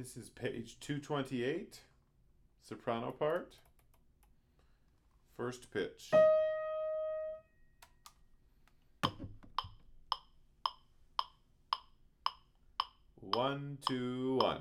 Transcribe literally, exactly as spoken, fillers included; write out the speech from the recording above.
This is page two twenty-eight, soprano part, first pitch. One, two, one.